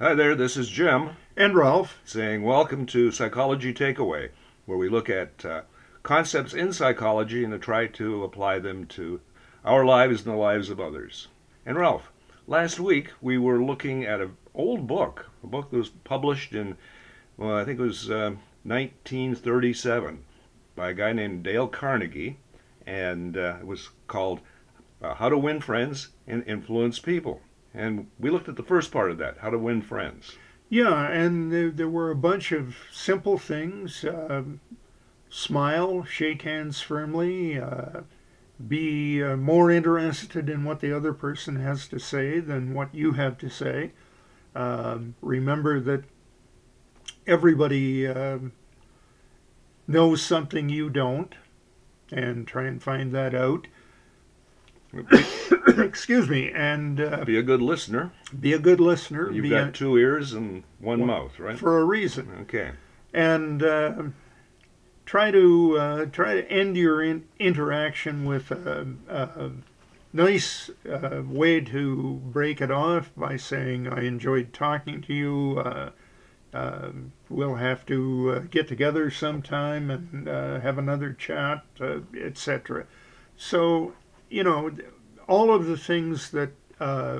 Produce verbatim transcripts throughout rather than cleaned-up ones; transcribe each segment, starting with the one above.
Hi there, this is Jim. And Ralph. Saying welcome to Psychology Takeaway, where we look at uh, concepts in psychology and try to apply them to our lives and the lives of others. And Ralph, last week we were looking at an old book, a book that was published in, well, I think it was uh, nineteen thirty-seven by a guy named Dale Carnegie, and uh, it was called uh, How to Win Friends and Influence People. And we looked at the first part of that, how to win friends. Yeah, and there, there were a bunch of simple things. Uh, smile, shake hands firmly, uh, be uh, more interested in what the other person has to say than what you have to say. Uh, remember that everybody uh, knows something you don't, and try and find that out. Excuse me, and... Uh, be a good listener. Be a good listener. You've be got a, two ears and one, one mouth, right? For a reason. Okay. And uh, try to uh, try to end your in- interaction with a, a nice uh, way to break it off by saying, I enjoyed talking to you, uh, uh, we'll have to uh, get together sometime and uh, have another chat, uh, et cetera. So, you know... all of the things that uh,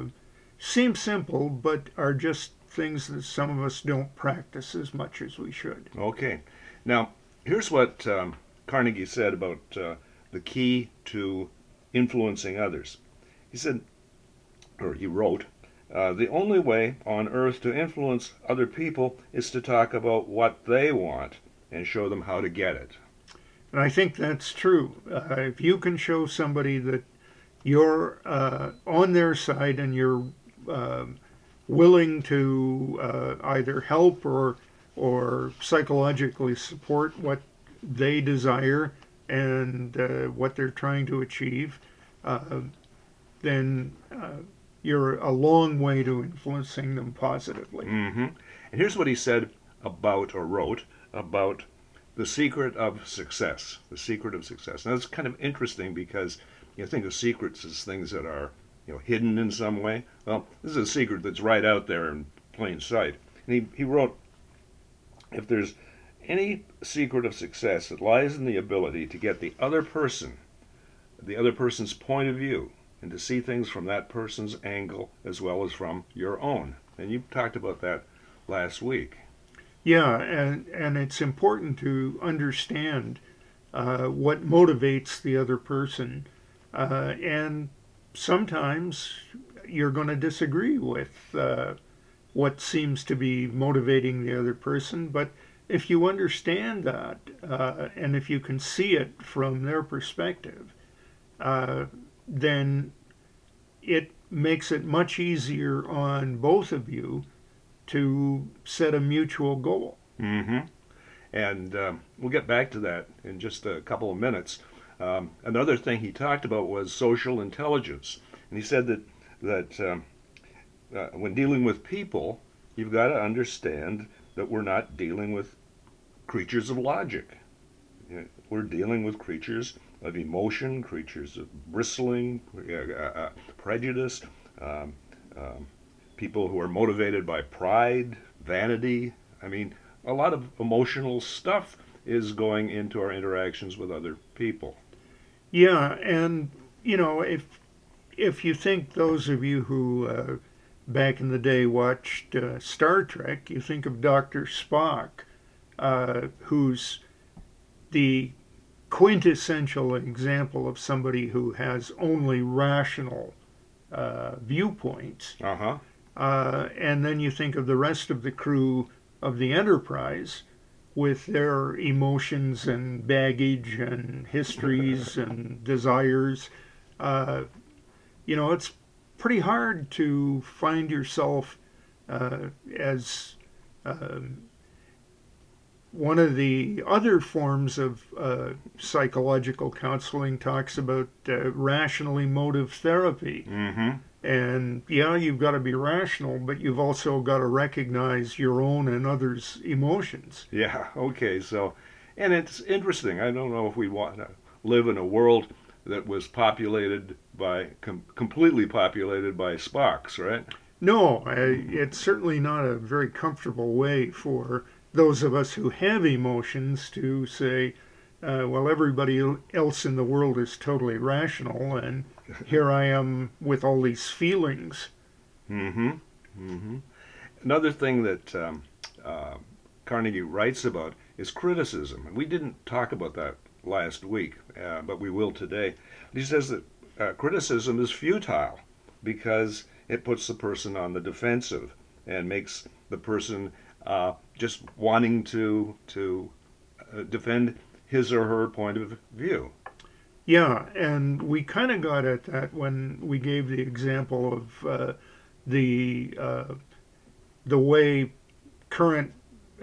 seem simple, but are just things that some of us don't practice as much as we should. Okay. Now, here's what um, Carnegie said about uh, the key to influencing others. He said, or he wrote, uh, the only way on earth to influence other people is to talk about what they want and show them how to get it. And I think that's true. Uh, if you can show somebody that you're uh, on their side and you're uh, willing to uh, either help or or psychologically support what they desire and uh, what they're trying to achieve, uh, then uh, you're a long way to influencing them positively. Mm-hmm. And here's what he said about, or wrote, about the secret of success. The secret of success. Now, it's kind of interesting because... you think of secrets as things that are, you know, hidden in some way. Well, this is a secret that's right out there in plain sight. And he, he wrote, if there's any secret of success, it lies in the ability to get the other person, the other person's point of view, and to see things from that person's angle as well as from your own. And you talked about that last week. Yeah, and, and it's important to understand uh, what motivates the other person. Uh, and sometimes you're going to disagree with uh, what seems to be motivating the other person. But if you understand that, uh, and if you can see it from their perspective, uh, then it makes it much easier on both of you to set a mutual goal. Mm-hmm. And um, we'll get back to that in just a couple of minutes. Um, another thing he talked about was social intelligence, and he said that that um, uh, when dealing with people, you've got to understand that we're not dealing with creatures of logic. You know, we're dealing with creatures of emotion, creatures of bristling, uh, uh, prejudice, um, um, people who are motivated by pride, vanity. I mean, a lot of emotional stuff is going into our interactions with other people. Yeah, and, you know, if if you think, those of you who uh, back in the day watched uh, Star Trek, you think of Doctor Spock, uh, who's the quintessential example of somebody who has only rational uh, viewpoints. Uh-huh. Uh, and then you think of the rest of the crew of the Enterprise, with their emotions and baggage and histories and desires. Uh, you know, it's pretty hard to find yourself uh, as uh, one of the other forms of uh, psychological counseling talks about uh, rational emotive therapy. Mm-hmm. And yeah, you've got to be rational, but you've also got to recognize your own and others' emotions. Yeah, okay, so, and it's interesting. I don't know if we want to live in a world that was populated by, com- completely populated by Spocks, right? No, I, it's certainly not a very comfortable way for those of us who have emotions to say, uh, well, everybody else in the world is totally rational, and here I am with all these feelings. Mm-hmm. Mm-hmm. Another thing that um, uh, Carnegie writes about is criticism. And we didn't talk about that last week, uh, but we will today. He says that uh, criticism is futile because it puts the person on the defensive and makes the person uh, just wanting to to uh, defend his or her point of view. Yeah, and we kind of got at that when we gave the example of uh, the uh, the way current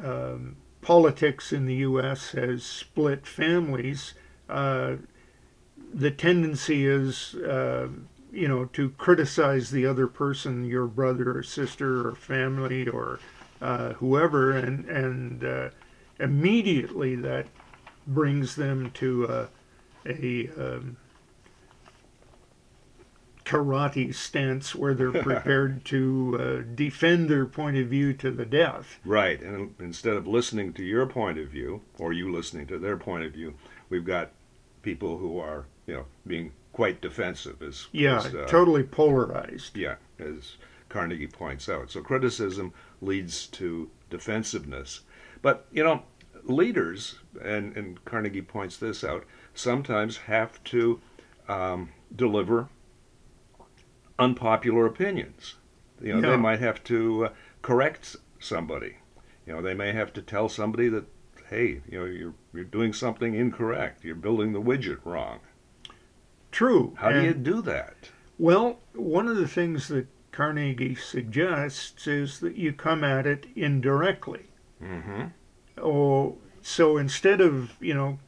um, politics in the U S has split families. Uh, the tendency is, uh, you know, to criticize the other person, your brother or sister or family or uh, whoever, and and uh, immediately that brings them to a. a um, karate stance where they're prepared to uh, defend their point of view to the death. Right, and instead of listening to your point of view, or you listening to their point of view, we've got people who are, you know, being quite defensive. As, yeah, as, uh, totally polarized. Yeah, as Carnegie points out. So criticism leads to defensiveness. But, you know, leaders, and, and Carnegie points this out, sometimes have to um, deliver unpopular opinions. You know, yeah. They might have to uh, correct somebody. You know, they may have to tell somebody that, hey, you know, you're you're doing something incorrect. You're building the widget wrong. True. How and, do you do that? Well, one of the things that Carnegie suggests is that you come at it indirectly. Mm-hmm. Oh, so instead of, you know,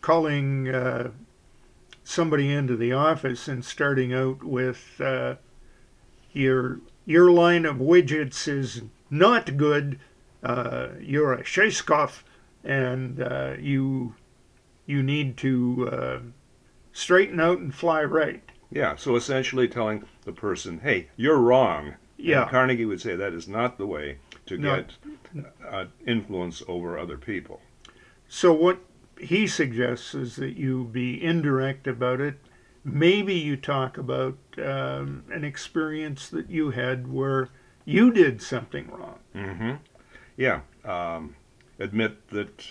calling uh, somebody into the office and starting out with uh, your your line of widgets is not good. Uh, you're a Scheißkopf, and uh, you you need to uh, straighten out and fly right. Yeah. So essentially, telling the person, "Hey, you're wrong." Yeah. And Carnegie would say that is not the way to no. get uh, influence over other people. So what he suggests is that you be indirect about it. Maybe you talk about um, an experience that you had where you did something wrong. Mm-hmm. Yeah. Um, admit that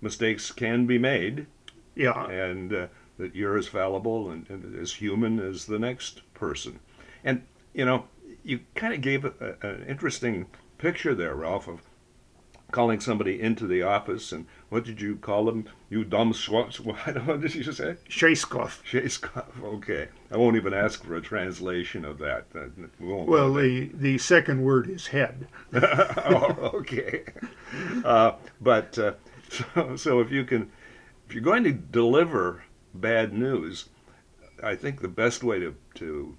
mistakes can be made. Yeah. And uh, that you're as fallible and, and as human as the next person. And, you know, you kind of gave a, a, an interesting picture there, Ralph, of calling somebody into the office, and what did you call them? You dumb swats. What did you say? Scheißkopf. Scheißkopf, okay. I won't even ask for a translation of that. We won't well, the, the second word is head. Oh, okay. Uh, but uh, so, so if you can, if you're going to deliver bad news, I think the best way to, to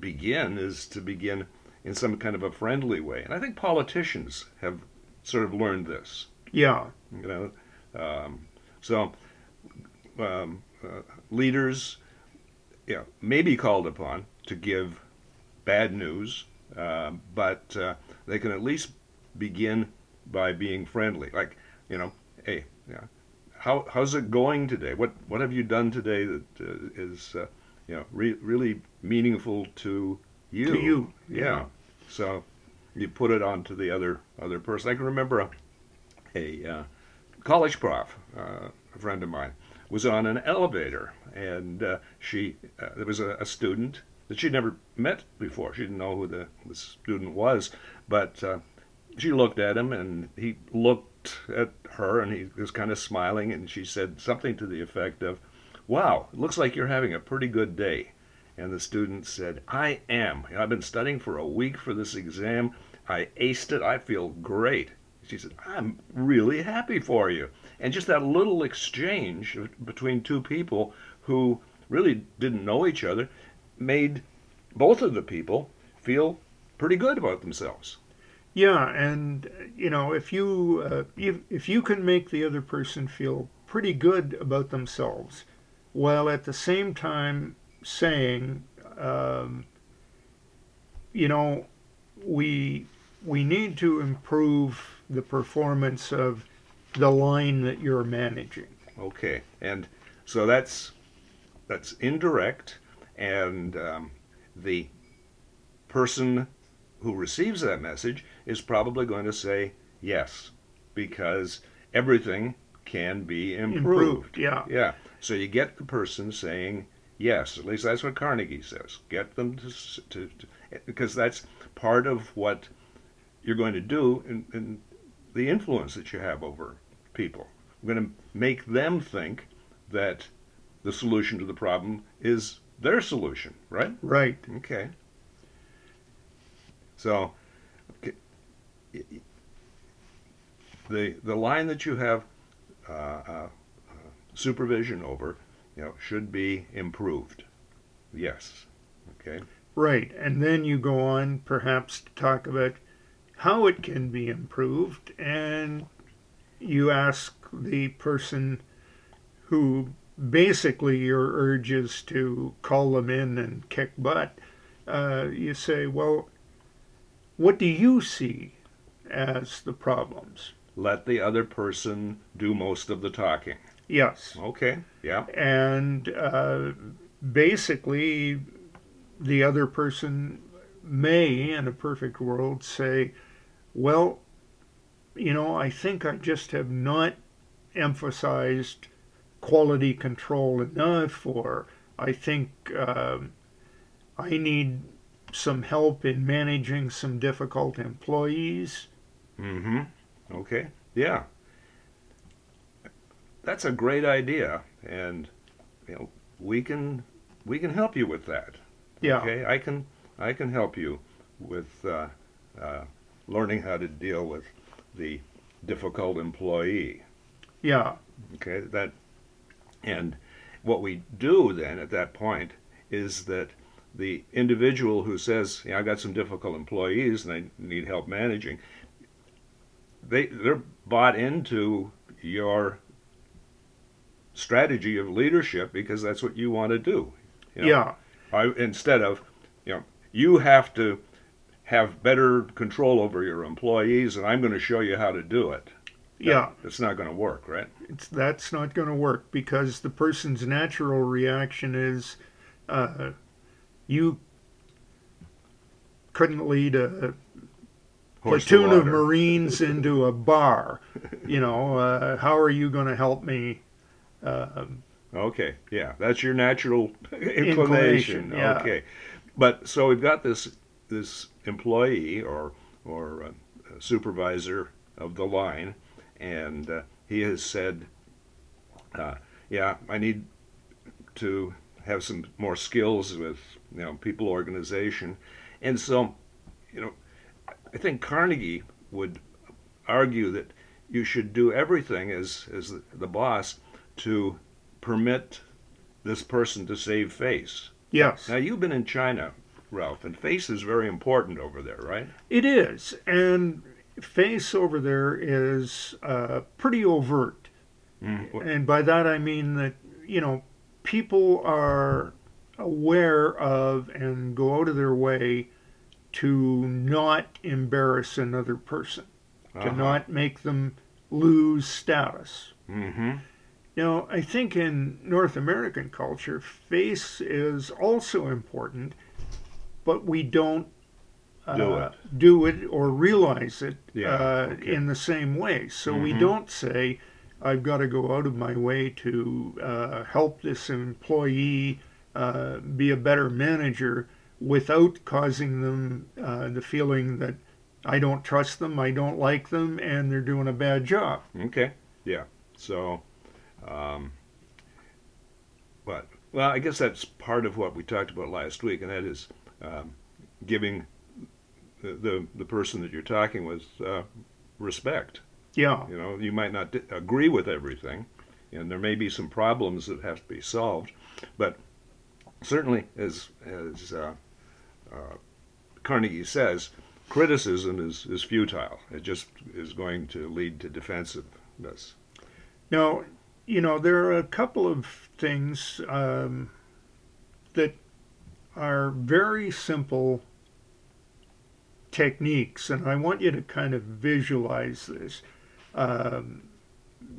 begin is to begin in some kind of a friendly way. And I think politicians have sort of learned this. Yeah. You know, um, so um, uh, leaders, you know, may be called upon to give bad news, uh, but uh, they can at least begin by being friendly. Like, you know, hey, you know, how how's it going today? What what have you done today that uh, is uh, you know re- really meaningful to you? To you. Yeah. yeah. So you put it on to the other other person. I can remember a, a uh, college prof, uh, a friend of mine, was on an elevator, and uh, she uh, there was a, a student that she'd never met before. She didn't know who the, the student was, but uh, she looked at him, and he looked at her, and he was kind of smiling, and she said something to the effect of, "Wow, it looks like you're having a pretty good day." And the student said, "I am. I've been studying for a week for this exam. I aced it. I feel great." She said, "I'm really happy for you." And just that little exchange between two people who really didn't know each other made both of the people feel pretty good about themselves. Yeah, and you know, if you uh, if, if you can make the other person feel pretty good about themselves, while at the same time saying, um, you know, we we need to improve the performance of the line that you're managing. Okay, and so that's that's indirect, and um, the person who receives that message is probably going to say yes, because everything can be improved. improved yeah. Yeah. So you get the person saying yes. At least that's what Carnegie says. Get them to, to, to because that's part of what you're going to do in, in the influence that you have over people. We're going to make them think that the solution to the problem is their solution, right? Right. Okay. So the the line that you have uh, uh, supervision over, you know, should be improved. Yes. Okay. Right, and then you go on perhaps to talk about how it can be improved, and you ask the person who basically your urge is to call them in and kick butt. Uh, you say, well, what do you see as the problems? Let the other person do most of the talking. Yes. Okay, yeah. And uh, basically, the other person may, in a perfect world, say, well, you know, I think I just have not emphasized quality control enough, or I think uh, I need some help in managing some difficult employees. Mm-hmm. Okay. Yeah. That's a great idea, and you know, we can we can help you with that. Yeah. Okay. I can I can help you with uh, uh, learning how to deal with the difficult employee. Yeah. Okay. That, and what we do then at that point is that the individual who says, yeah, I've got some difficult employees and they need help managing, they, they're bought into your strategy of leadership because that's what you want to do. You know? Yeah. I, instead of, you know, you have to have better control over your employees and I'm going to show you how to do it. That, yeah. It's not going to work, right? It's, that's not going to work because the person's natural reaction is, uh, you couldn't lead a Horse platoon of Marines into a bar. You know, uh, how are you going to help me? Uh, okay, yeah, that's your natural inclination. inclination yeah. Okay, but so we've got this this employee or or a supervisor of the line, and uh, he has said, uh, "Yeah, I need to have some more skills with, you know, people organization." And so, you know, I think Carnegie would argue that you should do everything as, as the boss to permit this person to save face. Yes. Now, you've been in China, Ralph, and face is very important over there, right? It is. And face over there is uh, pretty overt. Mm-hmm. And by that I mean that, you know, people are aware of and go out of their way to not embarrass another person, uh-huh. to not make them lose status. Mm-hmm. Now, I think in North American culture, face is also important, but we don't uh, do, it. do it or realize it yeah, uh, okay. in the same way. So mm-hmm. we don't say, I've got to go out of my way to uh, help this employee uh, be a better manager without causing them uh, the feeling that I don't trust them, I don't like them, and they're doing a bad job. Okay, yeah. So, um, but, well, I guess that's part of what we talked about last week, and that is um, giving the, the, the person that you're talking with uh, respect. Yeah. You know, you might not d- agree with everything, and there may be some problems that have to be solved, but certainly, as as uh, uh, Carnegie says, criticism is, is futile. It just is going to lead to defensiveness. Now, you know, there are a couple of things um, that are very simple techniques, and I want you to kind of visualize this. Um,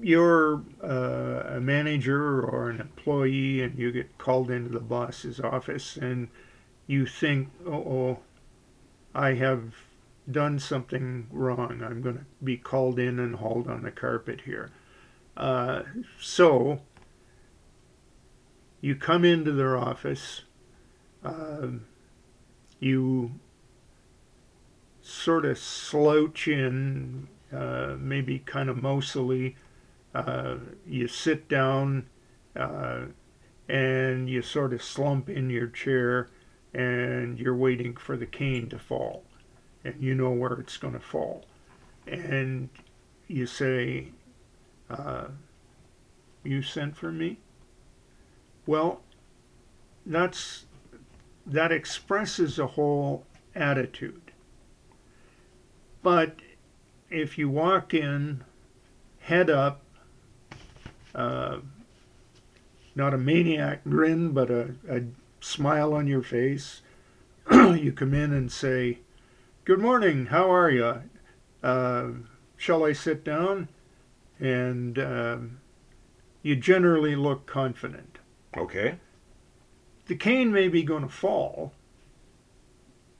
you're uh, a manager or an employee, and you get called into the boss's office, and you think, oh, I have done something wrong. I'm going to be called in and hauled on the carpet here. Uh, so you come into their office, uh, you sort of slouch in, uh, maybe kind of mosily, uh, you sit down, uh, and you sort of slump in your chair, and you're waiting for the cane to fall, and you know where it's going to fall. And you say, uh, you sent for me? Well, that's, that expresses a whole attitude. But if you walk in, head up, uh, not a maniac grin, but a, a smile on your face, you come in and say, good morning, how are you? Uh, shall I sit down? And uh, you generally look confident. Okay. The cane may be going to fall,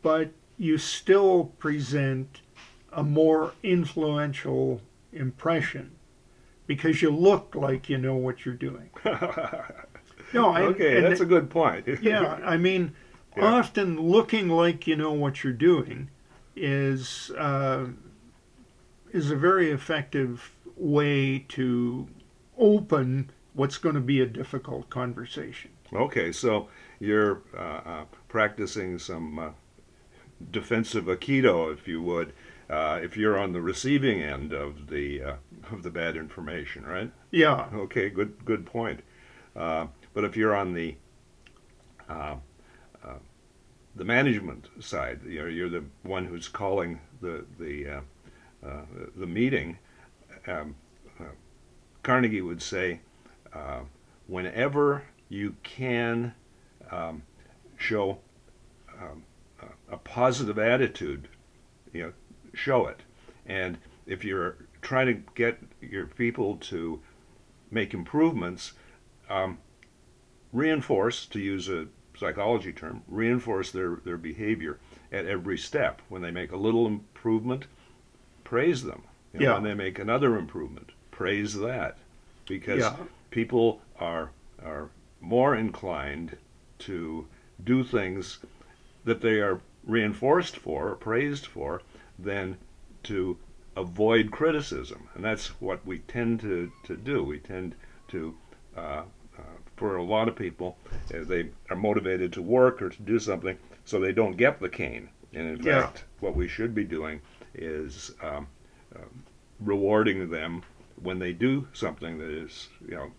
but you still present a more influential impression because you look like you know what you're doing. No, I, okay, and, that's a good point. yeah, I mean, yeah. Often looking like you know what you're doing is uh, is a very effective way to open what's going to be a difficult conversation. Okay, so you're uh, uh, practicing some uh, defensive Aikido, if you would, uh, if you're on the receiving end of the uh, of the bad information, right? Yeah. Okay, good good point. Uh, but if you're on the uh, uh, the management side, you're you're the one who's calling the the uh, uh, the meeting. Um, uh, Carnegie would say, Uh, whenever you can um, show um, a positive attitude, you know, show it. And if you're trying to get your people to make improvements, um, reinforce, to use a psychology term, reinforce their, their behavior at every step. When they make a little improvement, praise them. You know, yeah. When they make another improvement, praise that. Because yeah. People are are more inclined to do things that they are reinforced for or praised for than to avoid criticism. And that's what we tend to, to do. We tend to, uh, uh, for a lot of people, uh, they are motivated to work or to do something, so they don't get the cane. And in yeah. fact, what we should be doing is um, uh, rewarding them when they do something that is, you know,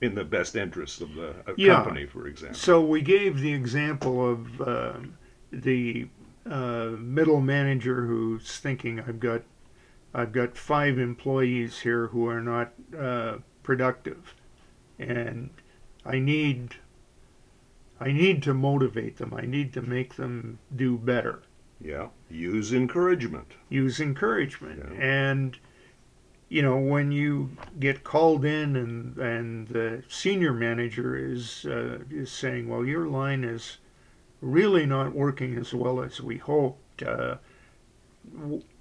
in the best interest of the yeah. company, for example. So we gave the example of uh, the uh, middle manager who's thinking, I've got, I've got five employees here who are not uh, productive, and I need, I need to motivate them. I need to make them do better. Yeah. Use encouragement. Use encouragement, yeah. and. You know, when you get called in and and the senior manager is uh, is saying, well, your line is really not working as well as we hoped. Uh,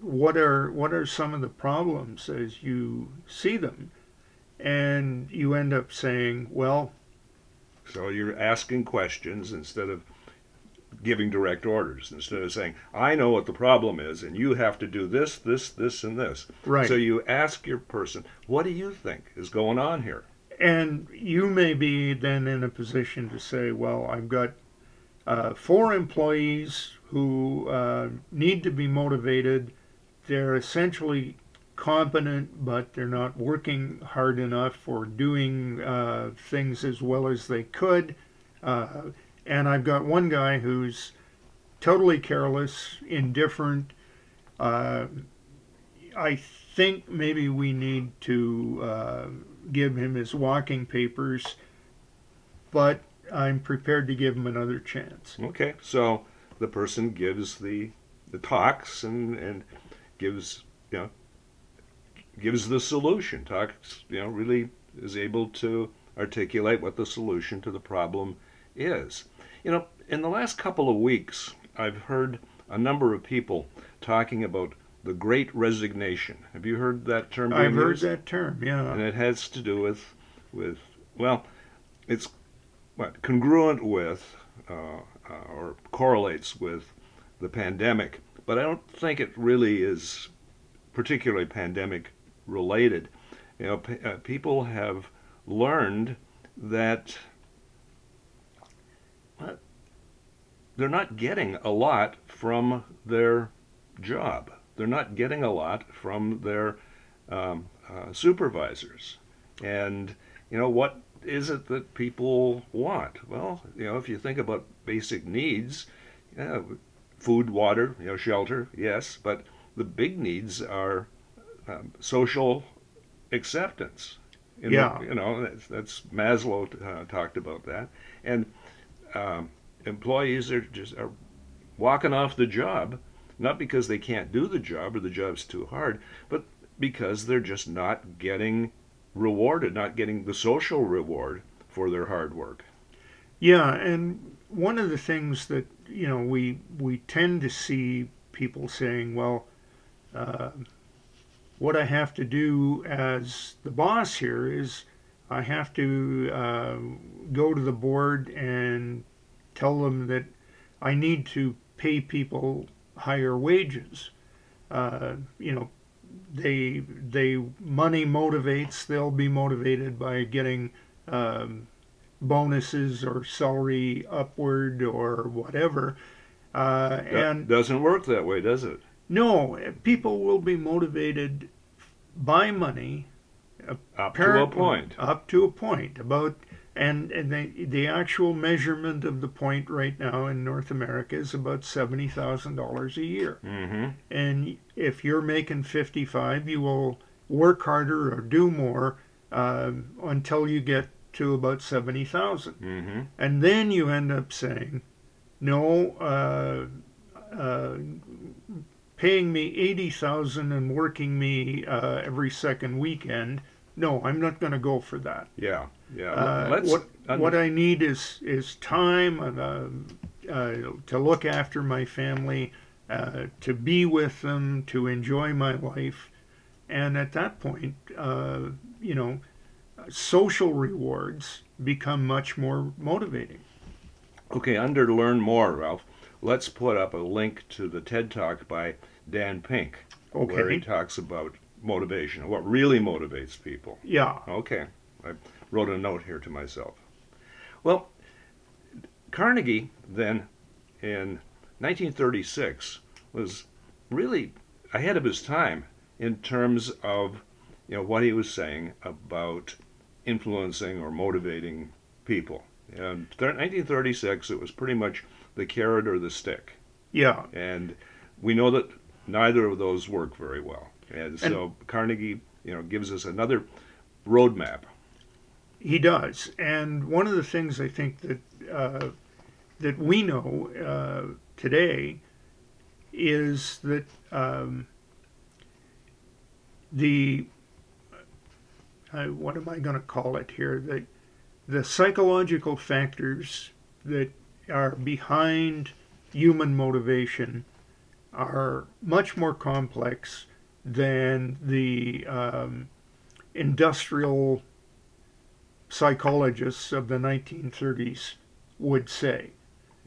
what are what are some of the problems as you see them? And you end up saying, well... So you're asking questions instead of giving direct orders, instead of saying, I know what the problem is, and you have to do this, this, this, and this. Right. So you ask your person, what do you think is going on here? And you may be then in a position to say, well, I've got uh, four employees who uh, need to be motivated. They're essentially competent, but they're not working hard enough or doing uh, things as well as they could. Uh, And I've got one guy who's totally careless, indifferent. Uh, I think maybe we need to uh, give him his walking papers, but I'm prepared to give him another chance. Okay, so the person gives the that talks and, and gives, you know, gives the solution. Talks, you know, really is able to articulate what the solution to the problem is. You know, in the last couple of weeks, I've heard a number of people talking about the Great Resignation. Have you heard that term? I've heard that term, yeah. And it has to do with, with well, it's what congruent with uh, or correlates with the pandemic, but I don't think it really is particularly pandemic related. You know, p- uh, people have learned that uh, they're not getting a lot from their job. They're not getting a lot from their um, uh, supervisors. And, you know, what is it that people want? Well, you know, if you think about basic needs, yeah, food, water, you know, shelter, yes, but the big needs are um, social acceptance. In yeah. The, you know, that's, that's Maslow uh, talked about that. And um, employees are just are walking off the job, not because they can't do the job or the job's too hard, but because they're just not getting rewarded, not getting the social reward for their hard work. Yeah, and one of the things that, you know, we we tend to see people saying, well, uh, what I have to do as the boss here is I have to uh, go to the board and tell them that I need to pay people higher wages. Uh, you know, they they money motivates. They'll be motivated by getting um, bonuses or salary upward or whatever. Uh, and doesn't work that way, does it? No, people will be motivated by money up to a point. Up to a point about and and the the actual measurement of the point right now in North America is about seventy thousand dollars a year. Mm-hmm. And if you're making fifty-five, you will work harder or do more uh, until you get to about seventy thousand, mm-hmm. and then you end up saying, no, uh, uh, paying me eighty thousand dollars and working me uh, every second weekend, no, I'm not going to go for that. Yeah, yeah. Uh, Let's, what I'm... what I need is is time and, uh, uh, to look after my family, uh, to be with them, to enjoy my life. And at that point, uh, you know, social rewards become much more motivating. Okay, under Learn More, Ralph, let's put up a link to the TED Talk by Dan Pink, okay, where he talks about motivation, what really motivates people. Yeah. Okay, I wrote a note here to myself. Well, Carnegie then, in nineteen thirty-six, was really ahead of his time in terms of, you know, what he was saying about influencing or motivating people. In nineteen thirty-six, it was pretty much the carrot or the stick. Yeah. And we know that neither of those work very well. And, and so Carnegie, you know, gives us another roadmap. He does. And one of the things I think that uh, that we know uh, today is that um, the uh, what am I going to call it here? The the psychological factors that are behind human motivation are much more complex than the um, industrial psychologists of the nineteen thirties would say.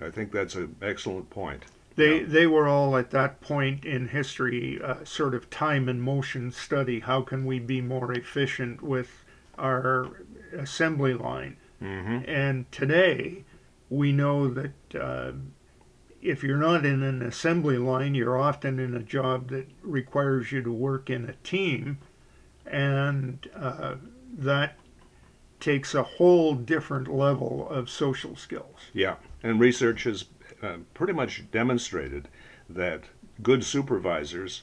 I think that's an excellent point. They yeah. they were all at that point in history, uh, sort of time and motion study. How can we be more efficient with our assembly line? Mm-hmm. And today, we know that uh, if you're not in an assembly line, you're often in a job that requires you to work in a team, and uh, that takes a whole different level of social skills. Yeah, and research has uh, pretty much demonstrated that good supervisors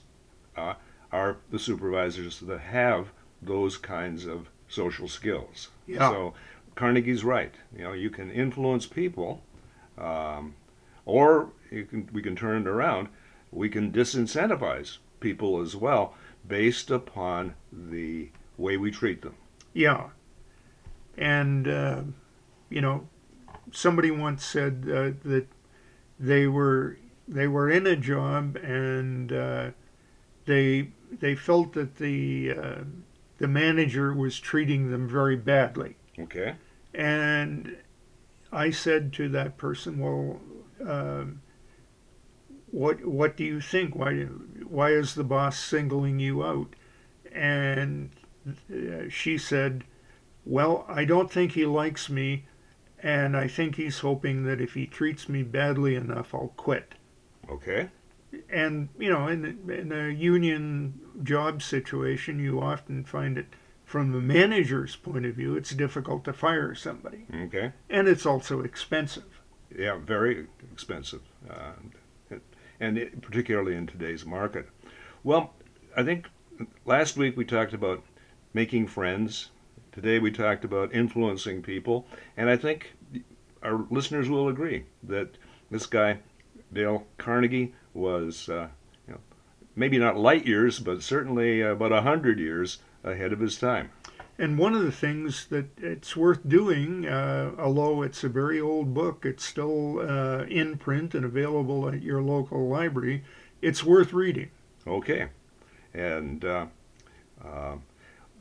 uh, are the supervisors that have those kinds of social skills. Yeah. So Carnegie's right. You know, you can influence people, um, or you can, we can turn it around. we can disincentivize people as well based upon the way we treat them. Yeah. And, uh, you know, somebody once said uh, that they were they were in a job and uh, they they felt that the uh, the manager was treating them very badly. Okay. And I said to that person, well, uh, what what do you think? Why why is the boss singling you out? And uh, she said, well, I don't think he likes me, and I think he's hoping that if he treats me badly enough, I'll quit. Okay. And, you know, in, in a union job situation, you often find it, from the manager's point of view, it's difficult to fire somebody. Okay. And it's also expensive. Yeah, very expensive, uh, and it, particularly in today's market. Well, I think last week we talked about making friends. Today we talked about influencing people, and I think our listeners will agree that this guy, Dale Carnegie, was uh, you know, maybe not light years, but certainly about one hundred years ahead of his time. And one of the things that it's worth doing, uh, although it's a very old book, it's still uh, in print and available at your local library, it's worth reading. Okay. And... Uh, uh,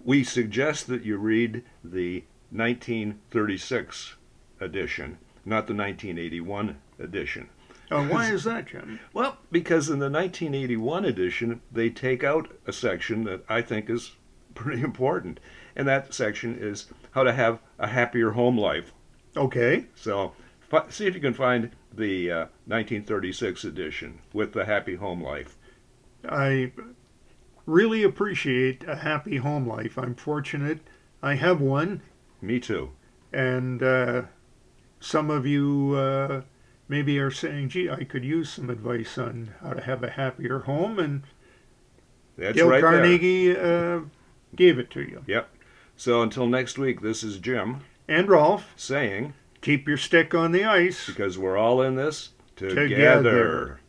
We suggest that you read the nineteen thirty-six edition, not the nineteen eighty-one edition. Oh, why is that, Jim? Well, because in the nineteen eighty-one edition, they take out a section that I think is pretty important, and that section is how to have a happier home life. Okay. So fi- see if you can find the uh, nineteen thirty-six edition with the happy home life. I... really appreciate a happy home life. I'm fortunate. I have one. Me too. And uh, some of you uh, maybe are saying, gee, I could use some advice on how to have a happier home. And that's Dale right Carnegie uh, gave it to you. Yep. So until next week, this is Jim. And Ralph. Saying, keep your stick on the ice. Because we're all in this together. together.